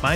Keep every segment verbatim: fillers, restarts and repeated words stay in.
My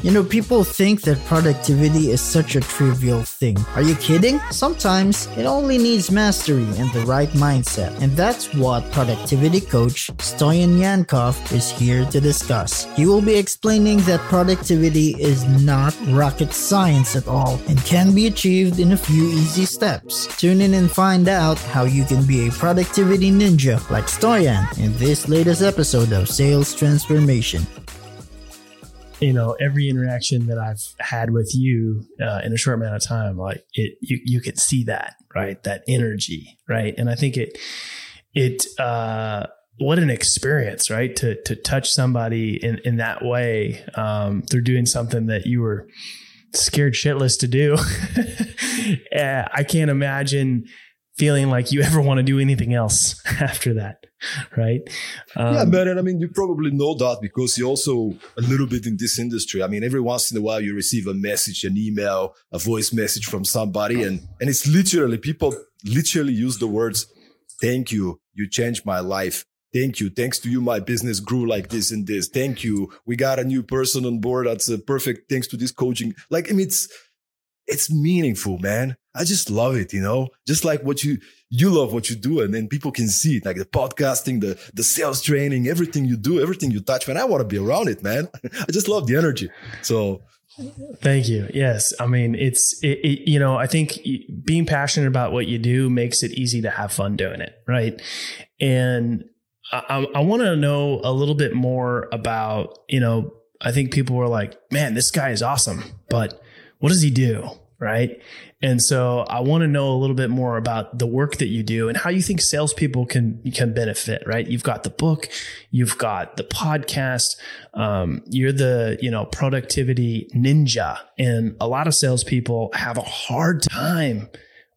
You know, people think that productivity is such a trivial thing. Are you kidding? Sometimes it only needs mastery and the right mindset. And that's what productivity coach Stoyan Yankov is here to discuss. He will be explaining that productivity is not rocket science at all and can be achieved in a few easy steps. Tune in and find out how you can be a productivity ninja like Stoyan in this latest episode of Sales Transformation. You know, every interaction that I've had with you uh, in a short amount of time, like it, you, you could see that, right? That energy, right? And I think it, it, uh, what an experience, right? To to touch somebody in, in that way um, through doing something that you were scared shitless to do. I can't imagine feeling like you ever want to do anything else after that. Right. Um, yeah, but I mean, you probably know that because you're also a little bit in this industry. I mean, every once in a while you receive a message, an email, a voice message from somebody. And, and it's literally, people literally use the words, thank you. You changed my life. Thank you. Thanks to you, my business grew like this and this. Thank you. We got a new person on board. That's a perfect. Thanks to this coaching. Like, I mean, it's, it's meaningful, man. I just love it, you know, just like what you, you love what you do. And then people can see it, like the podcasting, the, the sales training, everything you do, everything you touch, man. I want to be around it, man. I just love the energy. So thank you. Yes. I mean, it's, it, it, you know, I think being passionate about what you do makes it easy to have fun doing it. Right. And I, I want to know a little bit more about, you know, I think people were like, man, this guy is awesome, but what does he do? Right. And so I want to know a little bit more about the work that you do and how you think salespeople can, can benefit, right? You've got the book, you've got the podcast, um, you're the, you know, productivity ninja. And a lot of salespeople have a hard time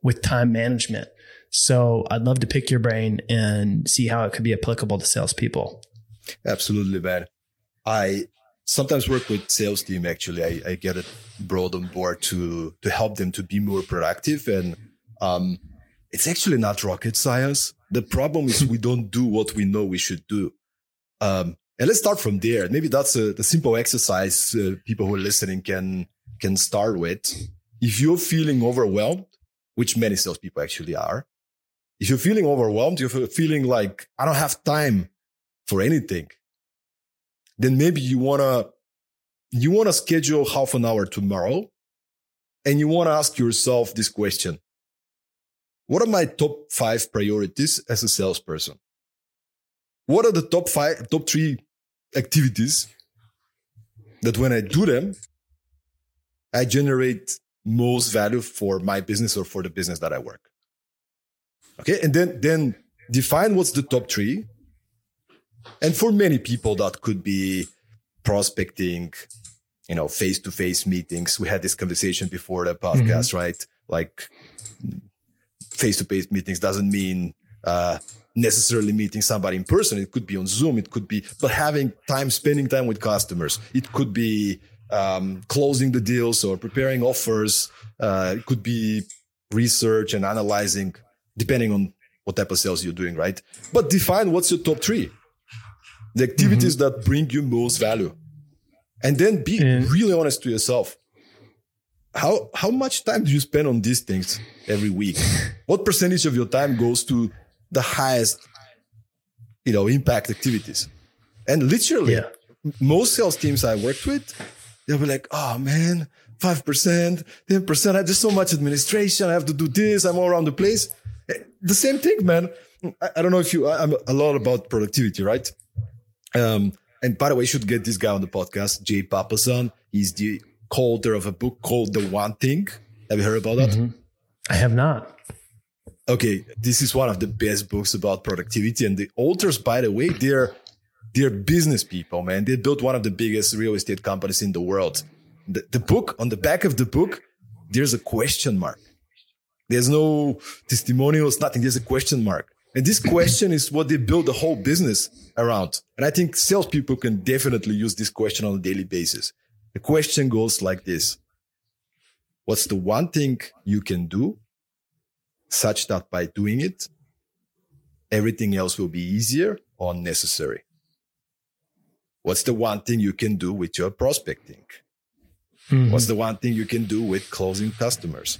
with time management. So I'd love to pick your brain and see how it could be applicable to salespeople. Absolutely, man. I sometimes work with sales team. Actually, I, I get it brought on board to, to help them to be more productive. And, um, it's actually not rocket science. The problem is we don't do what we know we should do. Um, and let's start from there. Maybe that's a, the simple exercise uh, people who are listening can, can start with. If you're feeling overwhelmed, which many salespeople actually are, if you're feeling overwhelmed, you're feeling like, I don't have time for anything. Then maybe you want to, you want to schedule half an hour tomorrow and you want to ask yourself this question. What are my top five priorities as a salesperson? What are the top five, top three activities that when I do them, I generate most value for my business or for the business that I work? Okay. And then, then define what's the top three. And for many people, that could be prospecting, you know, face-to-face meetings. We had this conversation before the podcast, mm-hmm. right? Like face-to-face meetings doesn't mean uh, necessarily meeting somebody in person. It could be on Zoom. It could be, but having time, spending time with customers. It could be um, closing the deals or preparing offers. Uh, it could be research and analyzing, depending on what type of sales you're doing, right? But define what's your top three. The activities mm-hmm. that bring you most value. And then be and really honest to yourself. How how much time do you spend on these things every week? What percentage of your time goes to the highest, you know, impact activities? And literally, yeah. most sales teams I worked with, they'll be like, oh man, five percent, ten percent. I just so much administration. I have to do this. I'm all around the place. The same thing, man. I, I don't know if you, I, I'm a lot about productivity, right? Um, and by the way, you should get this guy on the podcast, Jay Papasan. He's the co-author of a book called The One Thing. Have you heard about that? Mm-hmm. I have not. Okay. This is one of the best books about productivity. And the authors, by the way, they're, they're business people, man. They built one of the biggest real estate companies in the world. The, the book, on the back of the book, there's a question mark. There's no testimonials, nothing. There's a question mark. And this question is what they build the whole business around. And I think salespeople can definitely use this question on a daily basis. The question goes like this. What's the one thing you can do such that by doing it, everything else will be easier or necessary? What's the one thing you can do with your prospecting? Mm-hmm. What's the one thing you can do with closing customers?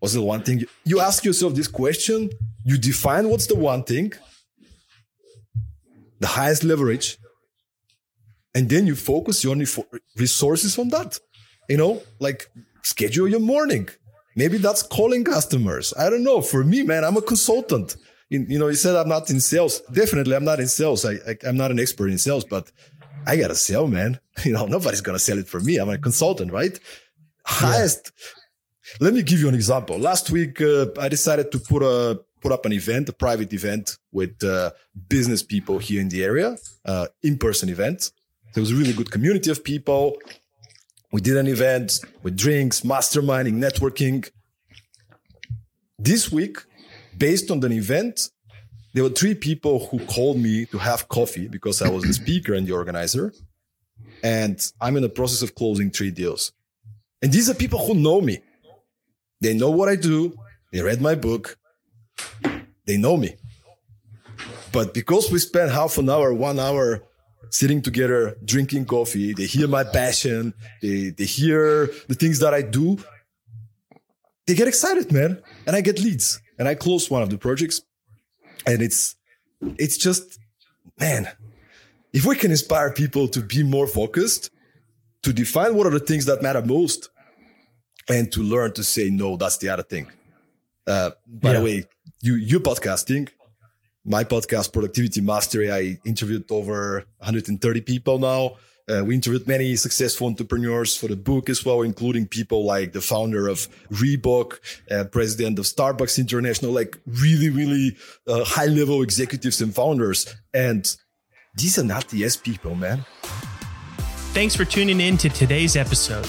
What's the one thing? You, you ask yourself this question, you define what's the one thing, the highest leverage, and then you focus your resources on that. You know, like schedule your morning. Maybe that's calling customers. I don't know. For me, man, I'm a consultant. In, you know, you said I'm not in sales. Definitely, I'm not in sales. I, I, I'm not an expert in sales, but I got to sell, man. You know, nobody's going to sell it for me. I'm a consultant, right? Highest. Yeah. Let me give you an example. Last week, uh, I decided to put a put up an event, a private event with uh, business people here in the area, uh, in-person event. There was a really good community of people. We did an event with drinks, masterminding, networking. This week, based on the event, there were three people who called me to have coffee because I was the speaker and the organizer. And I'm in the process of closing three deals. And these are people who know me. They know what I do. They read my book. They know me. But because we spent half an hour, one hour sitting together, drinking coffee, they hear my passion. They, they hear the things that I do. They get excited, man. And I get leads. And I closed one of the projects. And it's, it's just, man, if we can inspire people to be more focused, to define what are the things that matter most, and to learn to say no, that's the other thing. Uh, by yeah. the way, you, you podcasting, my podcast, Productivity Mastery, I interviewed over one hundred thirty people now. Uh, we interviewed many successful entrepreneurs for the book as well, including people like the founder of Reebok, uh, president of Starbucks International, like really, really uh, high-level executives and founders. And these are not the yes people, man. Thanks for tuning in to today's episode.